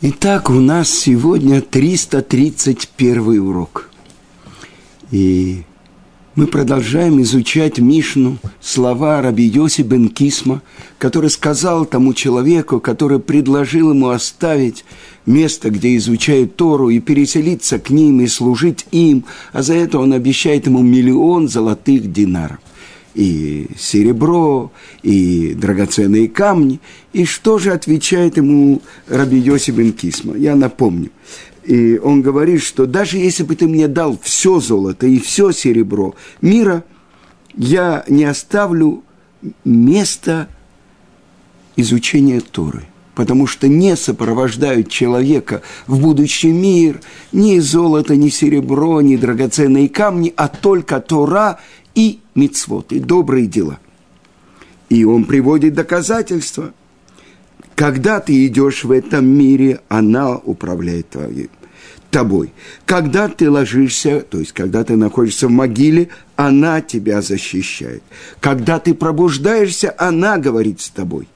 Итак, у нас сегодня 331 урок. И мы продолжаем изучать Мишну, слова Раби Йоси бен Кисма, который сказал тому человеку, который предложил ему оставить место, где изучают Тору, и переселиться к ним, и служить им, а за это он обещает ему 1 000 000 золотых динаров. И серебро, и драгоценные камни. И что же отвечает ему Раби Йоси бен Кисма? Я напомню. И он говорит, что даже если бы ты мне дал все золото и все серебро мира, я не оставлю места изучения Торы, потому что не сопровождают человека в будущий мир ни золото, ни серебро, ни драгоценные камни, а только Тора и мицвот, и добрые дела. И он приводит доказательства. Когда ты идешь в этом мире, она управляет тобой. Когда ты ложишься, то есть когда ты находишься в могиле, она тебя защищает. Когда ты пробуждаешься, она говорит с тобой.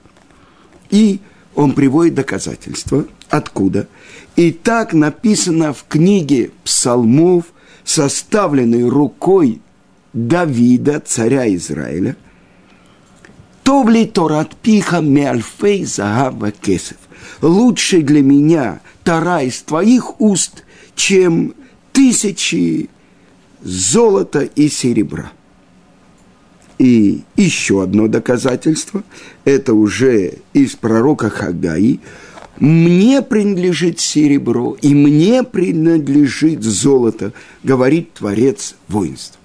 И он приводит доказательства. Откуда? И так написано в книге Псалмов, составленной рукой Давида, царя Израиля. «Товли Торат Пиха Меальфей Загава Кесев». «Лучше для меня Тора из твоих уст, чем 1000 золота и серебра». И еще одно доказательство, это уже из пророка Хаггаи. «Мне принадлежит серебро, и мне принадлежит золото», говорит Творец воинств.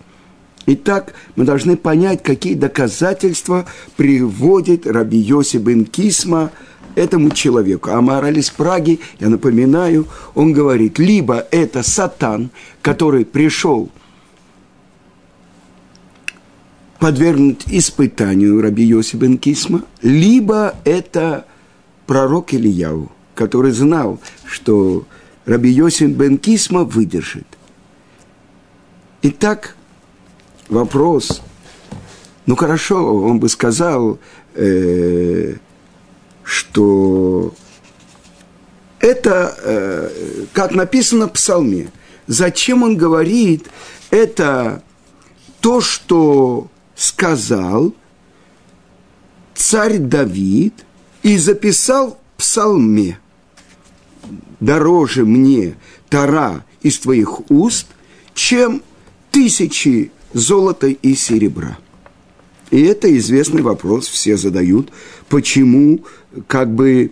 Итак, мы должны понять, какие доказательства приводит Раби Йоси бен Кисма этому человеку. А Маараль из Праги, я напоминаю, он говорит, либо это сатан, который пришел подвергнуть испытанию Раби Йоси бен Кисма, либо это пророк Ильяу, который знал, что Раби Йоси бен Кисма выдержит. Итак, вопрос, ну хорошо, он бы сказал, что это, как написано в Псалме, зачем он говорит, это то, что сказал царь Давид и записал в Псалме. «Дороже мне Тора из твоих уст, чем 1000 золота и серебра». И это известный вопрос, все задают, почему как бы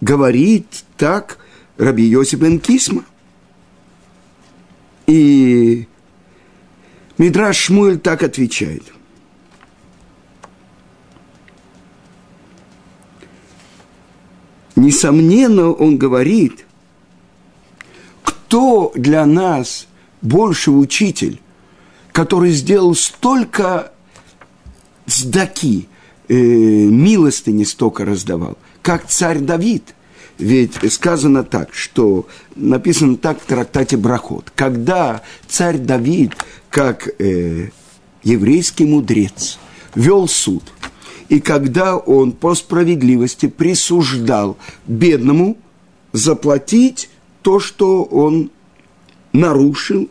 говорит так Раби Йоси бен Кисма. И Мидраш Шмуэль так отвечает. Несомненно, он говорит, кто для нас больше учитель, который сделал столько сдаки, милостыни столько раздавал, как царь Давид. Ведь сказано так, что написано так в трактате Брахот. Когда царь Давид, как еврейский мудрец, вел суд, и когда он по справедливости присуждал бедному заплатить то, что он нарушил,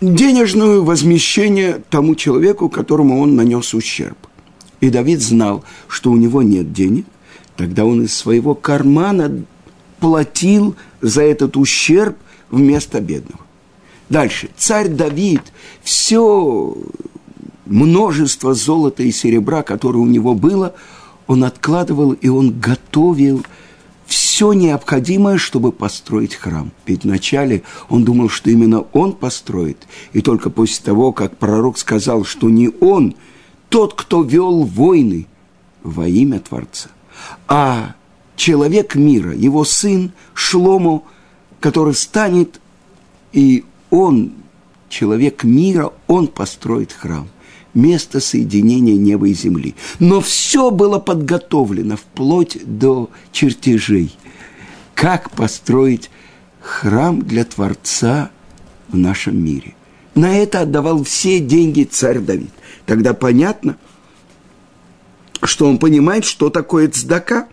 денежное возмещение тому человеку, которому он нанес ущерб. И Давид знал, что у него нет денег, тогда он из своего кармана платил за этот ущерб вместо бедного. Дальше. Царь Давид, все множество золота и серебра, которое у него было, он откладывал и он готовил все необходимое, чтобы построить храм. Ведь вначале он думал, что именно он построит. И только после того, как пророк сказал, что не он, тот, кто вел войны во имя Творца, а человек мира, его сын Шломо, который станет, и он, человек мира, он построит храм. Место соединения неба и земли. Но все было подготовлено вплоть до чертежей. Как построить храм для Творца в нашем мире? На это отдавал все деньги царь Давид. Тогда понятно, что он понимает, что такое цдака.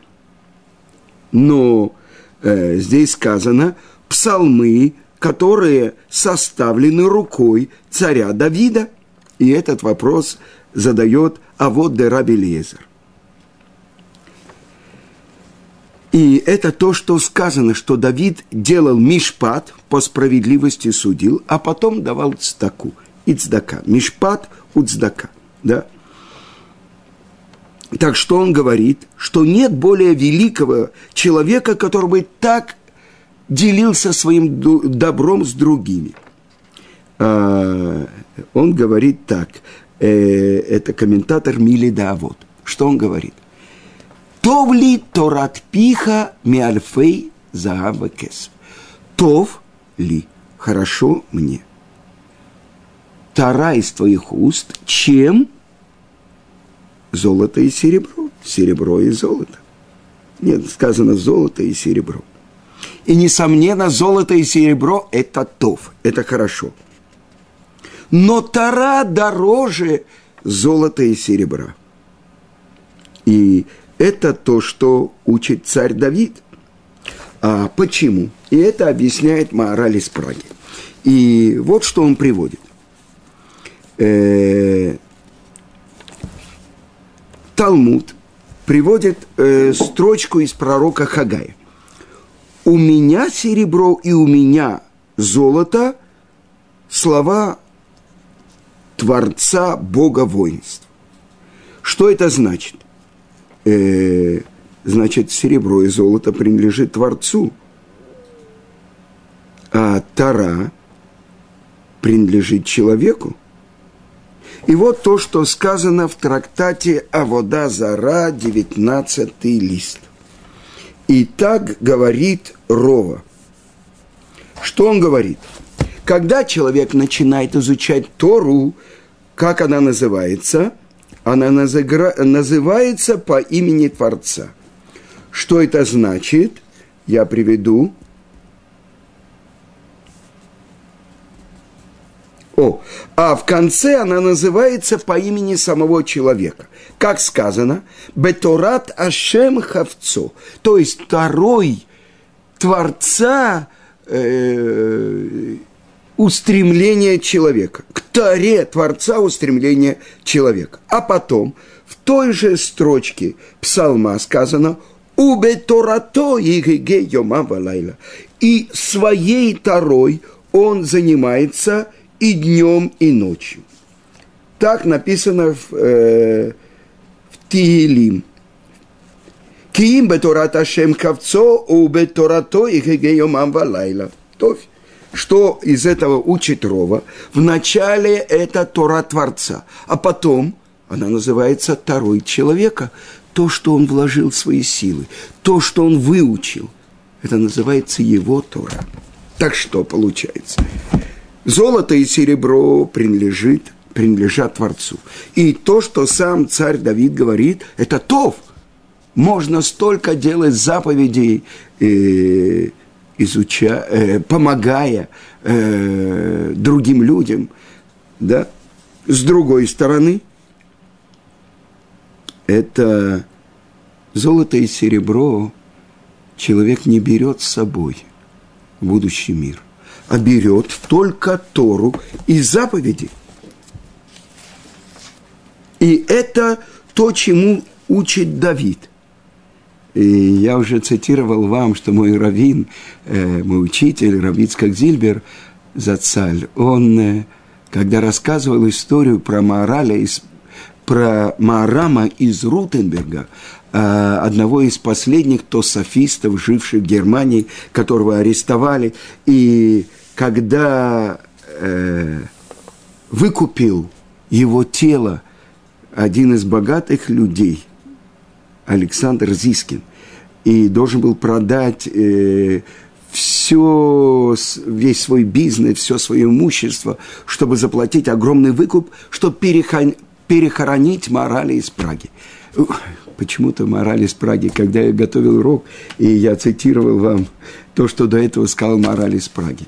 но здесь сказано псалмы, которые составлены рукой царя Давида. И этот вопрос задает Авод де Раби Элиэзер. И это то, что сказано, что Давид делал мишпат, по справедливости судил, а потом давал цдаку, и цдака. Мишпат у цдака, да? Так что он говорит, что нет более великого человека, который бы так делился своим добром с другими. Он говорит так, это комментатор Мили Даавод. Что он говорит? Тов ли торат пиха миальфей заава кесв. Тов ли, хорошо мне, тара из твоих уст, чем золото и серебро, серебро и золото. Нет, сказано золото и серебро. И, несомненно, золото и серебро – это тов, это хорошо. Но тара дороже золота и серебра. И это то, что учит царь Давид. А почему? И это объясняет Маораль из Праги. И вот что он приводит. Талмуд приводит строчку из пророка Хагая. У меня серебро и у меня золото, слова Творца Бога воинств. Что это значит? Значит, серебро и золото принадлежит Творцу, а тара принадлежит человеку. И вот то, что сказано в трактате Авода Зара, 19-й лист. И так говорит Рова. Что он говорит? Когда человек начинает изучать Тору, как она называется? Она называется по имени Творца. Что это значит? Я приведу. А в конце она называется по имени самого человека. Как сказано, «Беторат Ашем Хавцо», то есть второй Творца устремление человека, к таре Творца устремление человека. А потом в той же строчке псалма сказано «Убе Торато Игеге Йома Валайла», и своей тарой он занимается и днем, и ночью. Так написано в Тиилим. Киим беторат Ашем кавцо, убе Торато Игеге Йома Валайла. Товь. Что из этого учит Рова? Вначале это Тора Творца, а потом она называется Торой человека. То, что он вложил в свои силы, то, что он выучил, это называется его Тора. Так что получается? Золото и серебро принадлежат Творцу. И то, что сам царь Давид говорит, это тов. Можно столько делать заповедей, помогая другим людям, да? С другой стороны, это золото и серебро человек не берет с собой в будущий мир, а берет только Тору и заповеди. И это то, чему учит Давид. И я уже цитировал вам, что мой раввин, мой учитель, рав Ицхак Зильбер Зацаль, он, когда рассказывал историю про Маарама из Рутенберга, одного из последних тософистов, живших в Германии, которого арестовали, и когда выкупил его тело один из богатых людей, Александр Зискин, и должен был продать весь свой бизнес, все свое имущество, чтобы заплатить огромный выкуп, чтобы перехоронить Маораля из Праги. Почему-то Маораль из Праги, когда я готовил урок, и я цитировал вам то, что до этого сказал Маораль из Праги.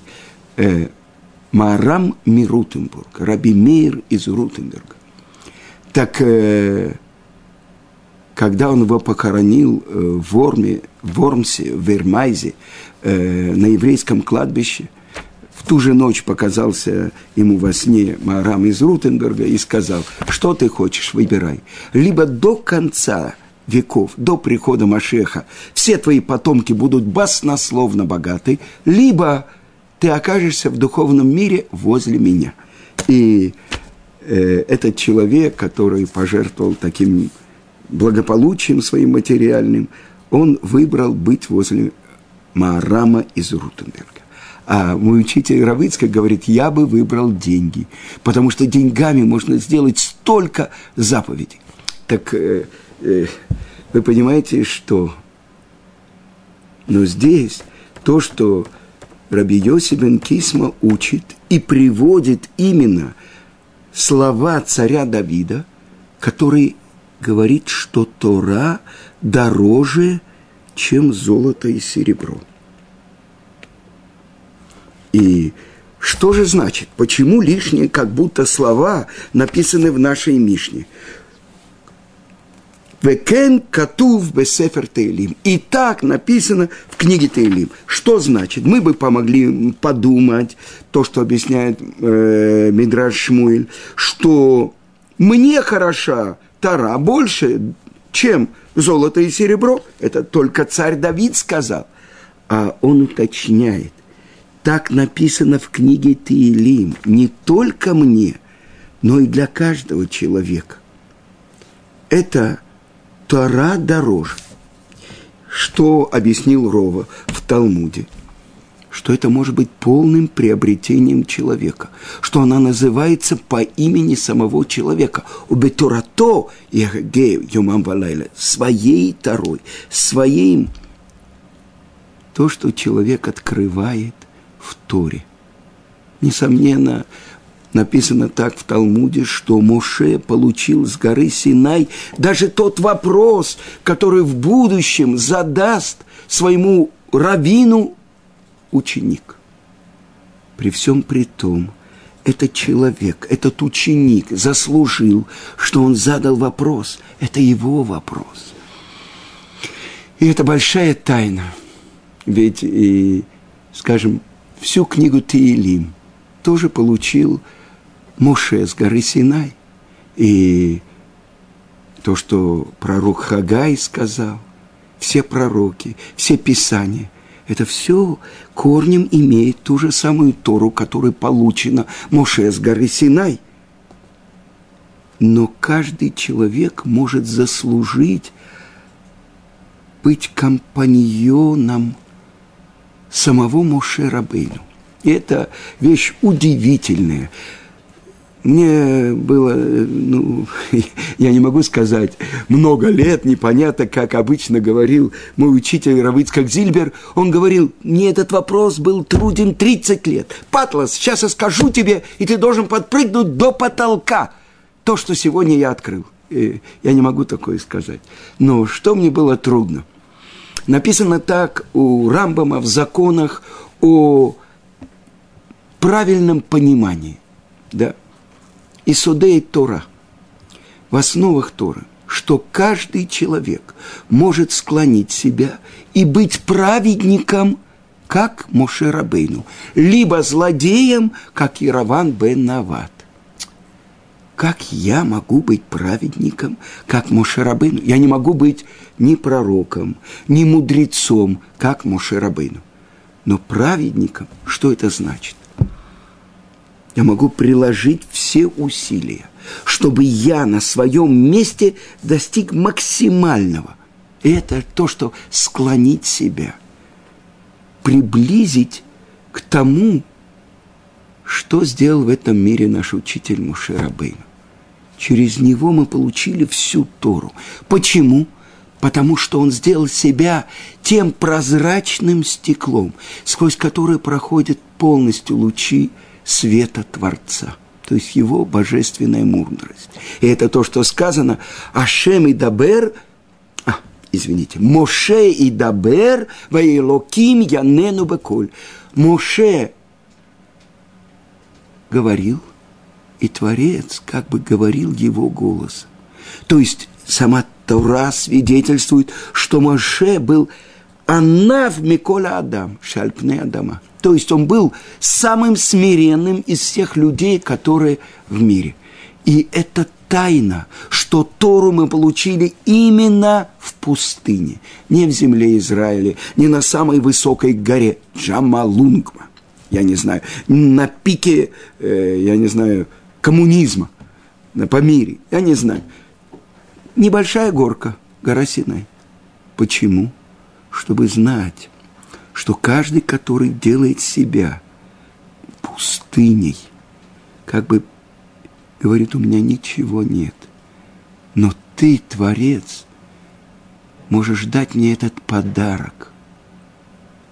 Маарам ми Рутенбург, Раби Меир из Рутенберга. Так... когда он его похоронил в Вормсе, на еврейском кладбище, в ту же ночь показался ему во сне Маарам из Рутенберга и сказал: что ты хочешь, выбирай. Либо до конца веков, до прихода Машеха, все твои потомки будут баснословно богаты, либо ты окажешься в духовном мире возле меня. И этот человек, который пожертвовал таким благополучием своим материальным, он выбрал быть возле Маарама из Рутенберга. А мой учитель Равицкий говорит: я бы выбрал деньги, потому что деньгами можно сделать столько заповедей. Так вы понимаете, что... Но здесь то, что Раби Йоси бен Кисма учит и приводит именно слова царя Давида, который говорит, что Тора дороже, чем золото и серебро. И что же значит? Почему лишние как будто слова написаны в нашей Мишне? «Векен катув бесефер Теилим». И так написано в книге Теилим. Что значит? Мы бы помогли подумать, то, что объясняет Мидраш Шмуэль, что мне хороша Тора больше, чем золото и серебро. Это только царь Давид сказал. А он уточняет. Так написано в книге Теилим, не только мне, но и для каждого человека. Это Тора дороже. Что объяснил Рова в Талмуде? Что это может быть полным приобретением человека. Что она называется по имени самого человека. Убе Торато яге йомам валайла. Своей Торой, своим. То, что человек открывает в Торе. Несомненно, написано так в Талмуде, что Моше получил с горы Синай даже тот вопрос, который в будущем задаст своему раввину ученик. При всем при том, этот человек, этот ученик заслужил, что он задал вопрос. Это его вопрос. И это большая тайна. Ведь, скажем, всю книгу Теилим тоже получил Моше с горы Синай. И то, что пророк Хагай сказал, все пророки, все писания, это все корнем имеет ту же самую Тору, которая получена Моше с горы Синай. Но каждый человек может заслужить быть компаньоном самого Моше Рабейну. И это вещь удивительная. Мне было, я не могу сказать, много лет, непонятно, как обычно говорил мой учитель Рав Ицхак Зильбер. Он говорил: мне этот вопрос был труден 30 лет. Патлас, сейчас я скажу тебе, и ты должен подпрыгнуть до потолка. То, что сегодня я открыл. Я не могу такое сказать. Но что мне было трудно? Написано так у Рамбама в законах о правильном понимании. Да? Исодей Тора. В основах Торы. Что каждый человек может склонить себя и быть праведником, как Моше Рабейну. Либо злодеем, как Ярован бен Нават. Как я могу быть праведником, как Моше Рабейну? Я не могу быть ни пророком, ни мудрецом, как Моше Рабейну. Но праведником, что это значит? Я могу приложить все усилия, чтобы я на своем месте достиг максимального. И это то, что склонить себя, приблизить к тому, что сделал в этом мире наш учитель Моше Рабейну. Через него мы получили всю Тору. Почему? Потому что он сделал себя тем прозрачным стеклом, сквозь которое проходят полностью лучи света Творца, то есть его божественная мудрость. И это то, что сказано: «Ашем и Дабер», «Моше и Дабер, ваилоким янену беколь». Моше говорил, и Творец как бы говорил его голосом. То есть Сама Тора свидетельствует, что Моше был анав микола Адам, шальпне Адама. То есть он был самым смиренным из всех людей, которые в мире. И это тайна, что Тору мы получили именно в пустыне, не в земле Израиля, не на самой высокой горе Джамалунгма, я не знаю, на пике, я не знаю, коммунизма, на Памире, я не знаю. Небольшая горка, гора Синай. Почему? Чтобы знать, что каждый, который делает себя пустыней, как бы говорит, у меня ничего нет, но ты, Творец, можешь дать мне этот подарок.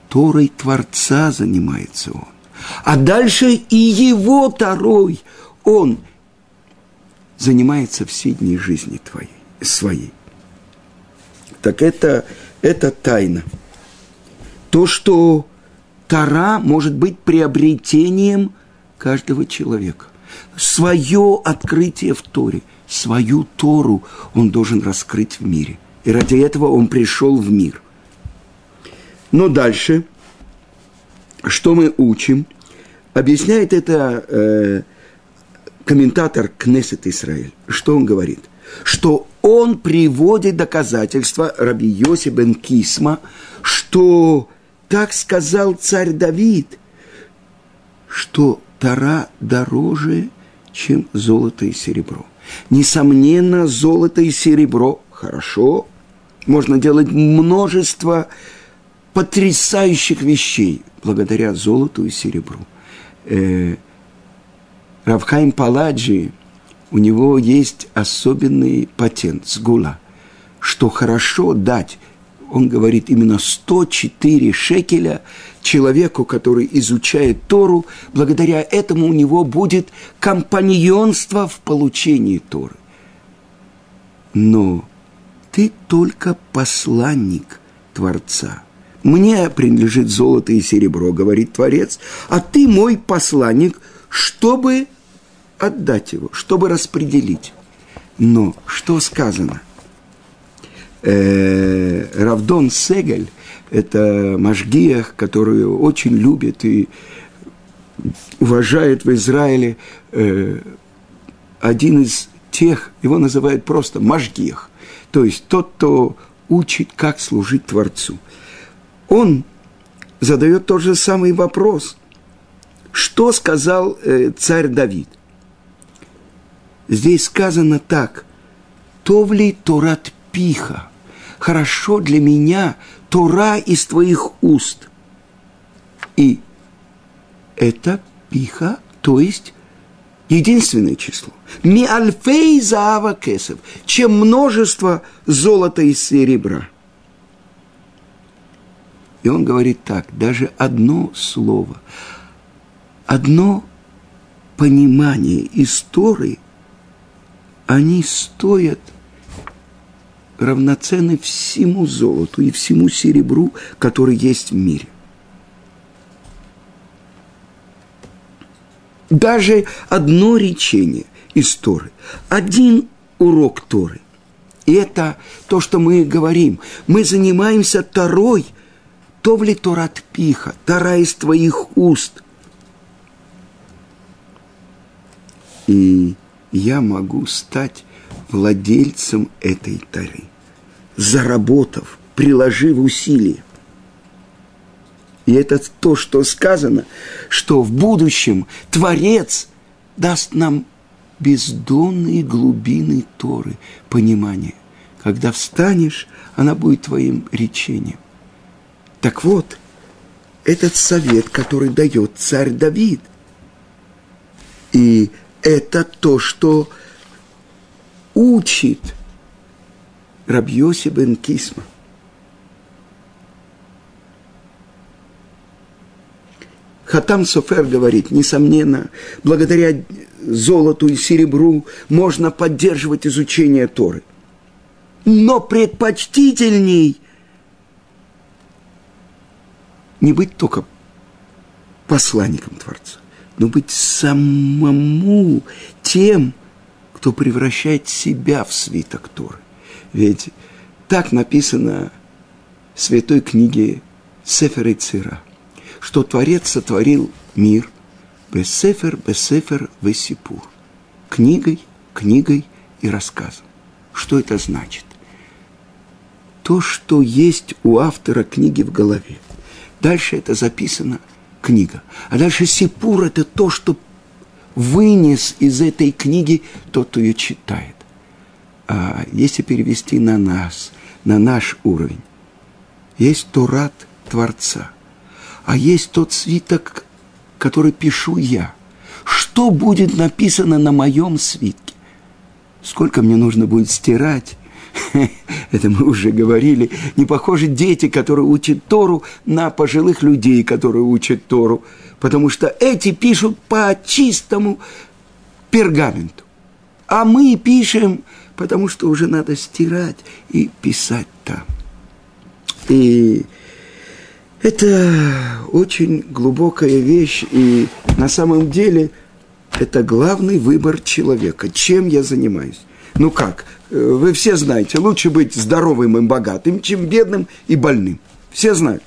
Торой Творца занимается он. А дальше и его Торой он занимается все дни жизни твоей, своей. Так это тайна. То, что Тора может быть приобретением каждого человека. Свое открытие в Торе, свою Тору он должен раскрыть в мире. И ради этого он пришел в мир. Но дальше, что мы учим, объясняет это комментатор Кнессет Исраэль. Что он говорит? Что он приводит доказательства, Раби Йоси бен Кисма, что так сказал царь Давид, что Тора дороже, чем золото и серебро. Несомненно, золото и серебро хорошо. Можно делать множество потрясающих вещей благодаря золоту и серебру. Рав Хаим Паладжи, у него есть особенный патент, сгула, что хорошо дать, он говорит, именно 104 шекеля человеку, который изучает Тору, благодаря этому у него будет компаньонство в получении Торы. Но ты только посланник Творца. Мне принадлежит золото и серебро, говорит Творец, а ты мой посланник, чтобы отдать его, чтобы распределить. Но что сказано? Равдон Сегель, это Машгиах, которую очень любят и уважают в Израиле, один из тех, его называют просто Машгиах, то есть тот, кто учит, как служить Творцу. Он задает тот же самый вопрос, что сказал царь Давид. Здесь сказано так, «Тов ли Торат пиха?» «Хорошо для меня Тора из твоих уст». И это пиха, то есть единственное число. «Ми альфей заава кесов», чем множество золота и серебра. И он говорит так, даже одно слово, одно понимание истории, они стоят равноценны всему золоту и всему серебру, который есть в мире. Даже одно речение из Торы, один урок Торы. И это то, что мы говорим. Мы занимаемся Торой, тов ли Торат пиха, Тора из твоих уст. И я могу стать владельцем этой Торы, заработав, приложив усилия. И это то, что сказано, что в будущем Творец даст нам бездонные глубины Торы, понимание. Когда встанешь, она будет твоим речением. Так вот, этот совет, который дает царь Давид, и это то, что учит Раби Йоси бен Кисма. Хатам Софер говорит, несомненно, благодаря золоту и серебру можно поддерживать изучение Торы. Но предпочтительней не быть только посланником Творца, но быть самому тем, кто превращает себя в свиток Торы. Ведь так написано в святой книге Сефер Йецира, что Творец сотворил мир бе-сефер, бе-сефер, ве-сипур, книгой, книгой и рассказом. Что это значит? То, что есть у автора книги в голове. Дальше это записано книга. А дальше сипур – это то, что вынес из этой книги тот, кто ее читает. А если перевести на нас, на наш уровень, есть Торат Творца, а есть тот свиток, который пишу я. Что будет написано на моем свитке? Сколько мне нужно будет стирать? Это мы уже говорили. Не похожи дети, которые учат Тору, на пожилых людей, которые учат Тору. Потому что эти пишут по чистому пергаменту. А мы пишем, потому что уже надо стирать и писать там. И это очень глубокая вещь. И на самом деле это главный выбор человека. Чем я занимаюсь? Ну как? Вы все знаете, лучше быть здоровым и богатым, чем бедным и больным. Все знают.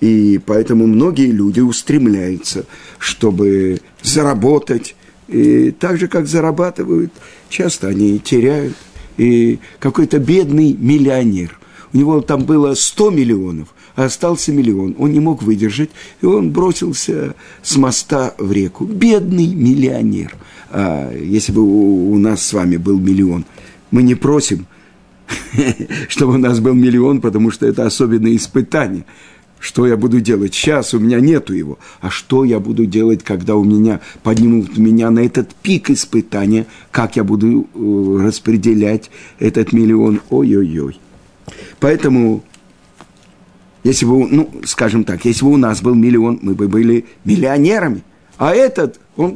И поэтому многие люди устремляются, чтобы заработать. И так же, как зарабатывают, часто они теряют. И какой-то бедный миллионер. У него там было 100 миллионов, а остался миллион. Он не мог выдержать, и он бросился с моста в реку. Бедный миллионер. А если бы у нас с вами был миллион, мы не просим, чтобы у нас был миллион, потому что это особенное испытание. Что я буду делать? Сейчас у меня нету его. А что я буду делать, когда у меня поднимут меня на этот пик испытания? Как я буду распределять этот миллион? Ой-ой-ой. Поэтому, если бы, скажем так, если бы у нас был миллион, мы бы были миллионерами. А этот, он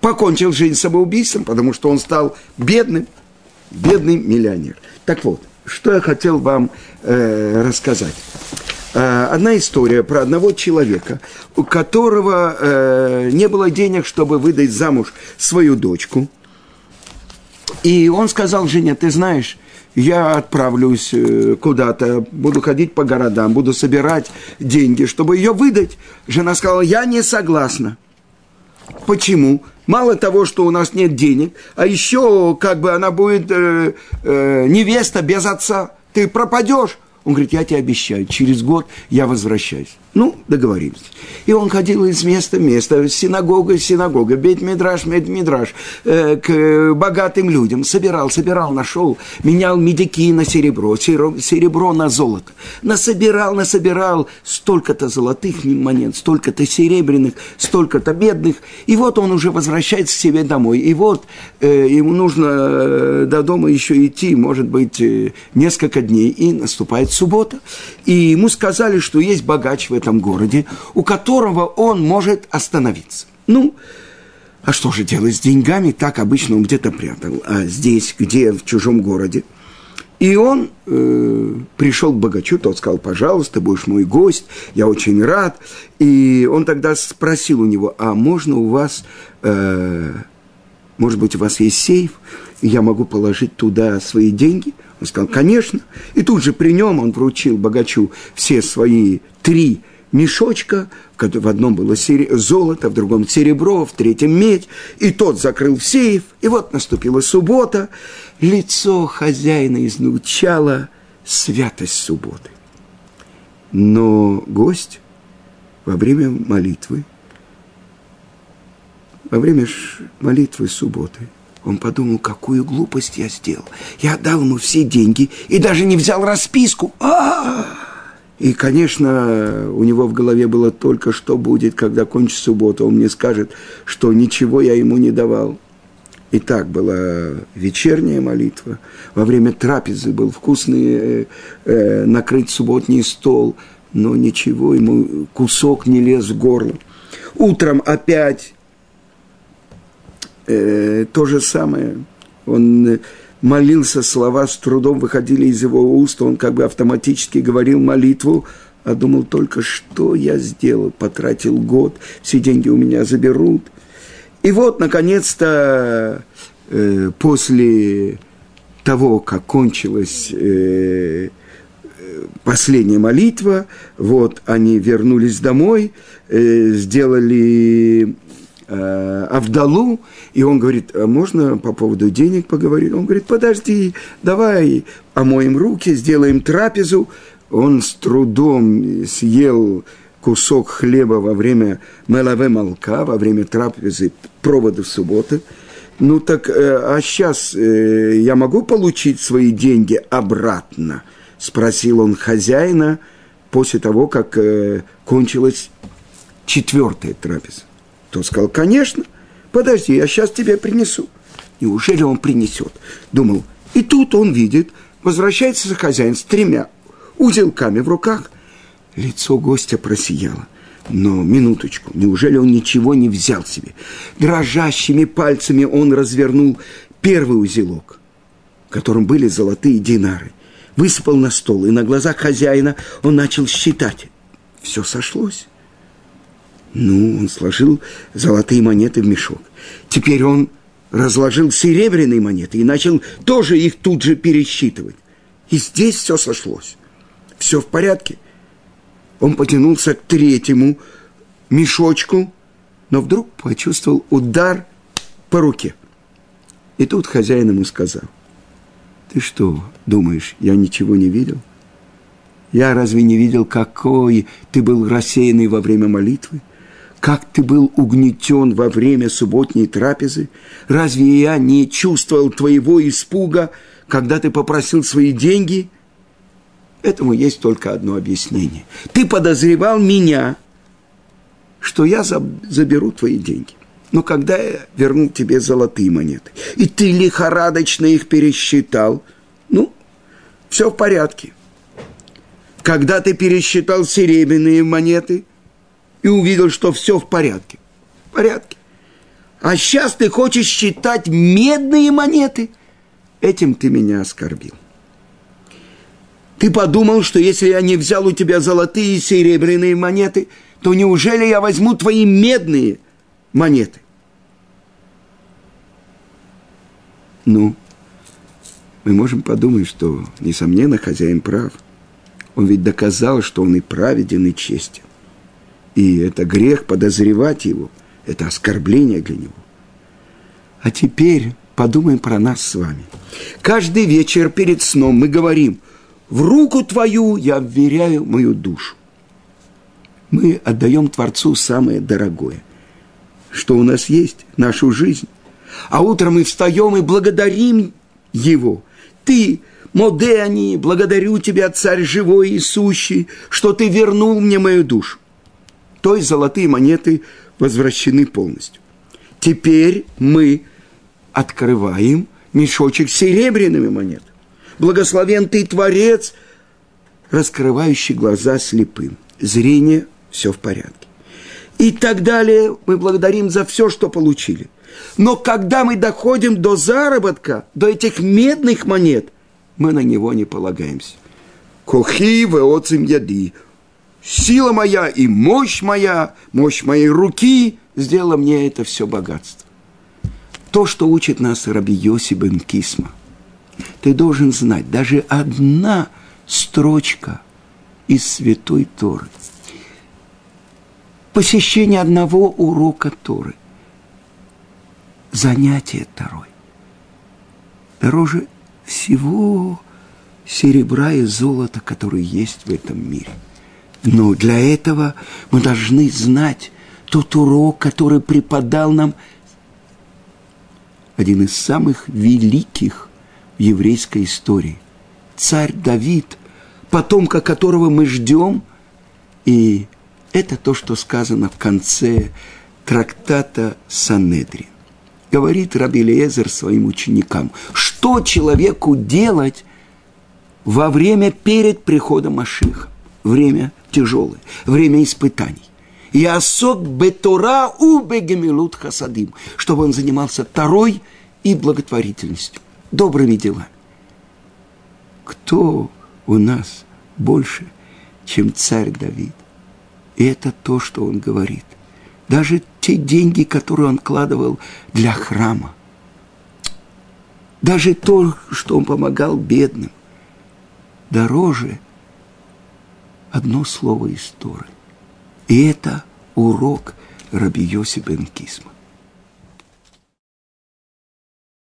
покончил жизнь самоубийством, потому что он стал бедным, бедный миллионер. Так вот, что я хотел вам рассказать. Одна история про одного человека, у которого не было денег, чтобы выдать замуж свою дочку. И он сказал жене: ты знаешь, я отправлюсь куда-то, буду ходить по городам, буду собирать деньги, чтобы ее выдать. Жена сказала: я не согласна. Почему? Мало того, что у нас нет денег, а еще как бы она будет невеста без отца. Ты пропадешь. Он говорит: я тебе обещаю, через год я возвращаюсь. Ну, договорились. И он ходил из места в место, синагога в синагогу, бейт-мидраш, к богатым людям. Собирал, нашел, менял медики на серебро, серебро на золото. Насобирал, столько-то золотых монет, столько-то серебряных, столько-то бедных. И вот он уже возвращается к себе домой. И вот ему нужно до дома еще идти, может быть, несколько дней. И наступает суббота. И ему сказали, что есть богач в этом городе, у которого он может остановиться. Ну, а что же делать с деньгами? Так обычно он где-то прятал, а здесь, где, в чужом городе. И он пришел к богачу, тот сказал: пожалуйста, будешь мой гость, я очень рад. И он тогда спросил у него: а можно у вас, может быть, у вас есть сейф, и я могу положить туда свои деньги? Он сказал: конечно. И тут же при нем он вручил богачу все свои 3 мешочка, в одном было золото, в другом серебро, в третьем медь, и тот закрыл сейф, и вот наступила суббота, лицо хозяина излучало святость субботы. Но гость во время молитвы, субботы, он подумал: какую глупость я сделал. Я отдал ему все деньги и даже не взял расписку. И, конечно, у него в голове было только, что будет, когда кончится суббота. Он мне скажет, что ничего я ему не давал. И так была вечерняя молитва. Во время трапезы был вкусный, накрыт субботний стол. Но ничего, ему кусок не лез в горло. Утром опять то же самое. Он молился, слова с трудом выходили из его уст, он как бы автоматически говорил молитву, а думал только, что я сделал, потратил год, все деньги у меня заберут. И вот, наконец-то, после того, как кончилась последняя молитва, вот они вернулись домой, сделали Авдалу, и он говорит: можно по поводу денег поговорить? Он говорит: подожди, давай омоем руки, сделаем трапезу. Он с трудом съел кусок хлеба во время мелаве малка, во время трапезы, провода в субботу. Ну так, а сейчас я могу получить свои деньги обратно? Спросил он хозяина после того, как кончилась четвертая трапеза. Тот сказал: конечно, подожди, я сейчас тебе принесу. Неужели он принесет? Думал. И тут он видит, возвращается хозяин с тремя узелками в руках. Лицо гостя просияло. Но минуточку, неужели он ничего не взял себе? Дрожащими пальцами он развернул первый узелок, в котором были золотые динары. Высыпал на стол, и на глазах хозяина он начал считать. Все сошлось. Ну, он сложил золотые монеты в мешок. Теперь он разложил серебряные монеты и начал тоже их тут же пересчитывать. И здесь все сошлось. Все в порядке. Он потянулся к третьему мешочку, но вдруг почувствовал удар по руке. И тут хозяин ему сказал: ты что, думаешь, я ничего не видел? Я разве не видел, какой ты был рассеянный во время молитвы? Как ты был угнетен во время субботней трапезы? Разве я не чувствовал твоего испуга, когда ты попросил свои деньги? Этому есть только одно объяснение. Ты подозревал меня, что я заберу твои деньги. Но когда я вернул тебе золотые монеты, и ты лихорадочно их пересчитал, ну, все в порядке. Когда ты пересчитал серебряные монеты и увидел, что все в порядке. В порядке. А сейчас ты хочешь считать медные монеты? Этим ты меня оскорбил. Ты подумал, что если я не взял у тебя золотые и серебряные монеты, то неужели я возьму твои медные монеты? Ну, мы можем подумать, что, несомненно, хозяин прав. Он ведь доказал, что он и праведен, и честен. И это грех подозревать его, это оскорбление для него. А теперь подумаем про нас с вами. Каждый вечер перед сном мы говорим: в руку твою я вверяю мою душу. Мы отдаем Творцу самое дорогое, что у нас есть, нашу жизнь. А утром мы встаем и благодарим Его. Ты, модеани, благодарю тебя, Царь живой и сущий, что ты вернул мне мою душу. То есть золотые монеты возвращены полностью. Теперь мы открываем мешочек с серебряными монетами. Благословен ты, Творец, раскрывающий глаза слепым. Зрение, все в порядке. И так далее. Мы благодарим за все, что получили. Но когда мы доходим до заработка, до этих медных монет, мы на него не полагаемся. Кохи веоцим яди. Сила моя и мощь моей руки сделала мне это все богатство. То, что учит нас Раби Йоси бен Кисма. Ты должен знать, даже одна строчка из Святой Торы, посещение одного урока Торы, занятие второй, дороже всего серебра и золота, которые есть в этом мире. Но для этого мы должны знать тот урок, который преподал нам один из самых великих в еврейской истории. Царь Давид, потомка которого мы ждем, и это то, что сказано в конце трактата Санедрин. Говорит Раби Элиэзер своим ученикам: что человеку делать во время перед приходом Машиха? Время тяжелое, время испытаний. Яасок бетора убегемилут хасадим, чтобы он занимался Торой и благотворительностью, добрыми делами. Кто у нас больше, чем царь Давид? И это то, что он говорит. Даже те деньги, которые он вкладывал для храма, Даже то, что он помогал бедным, дороже одно слово из Торы. И это урок Раби Йоси бен Кисма.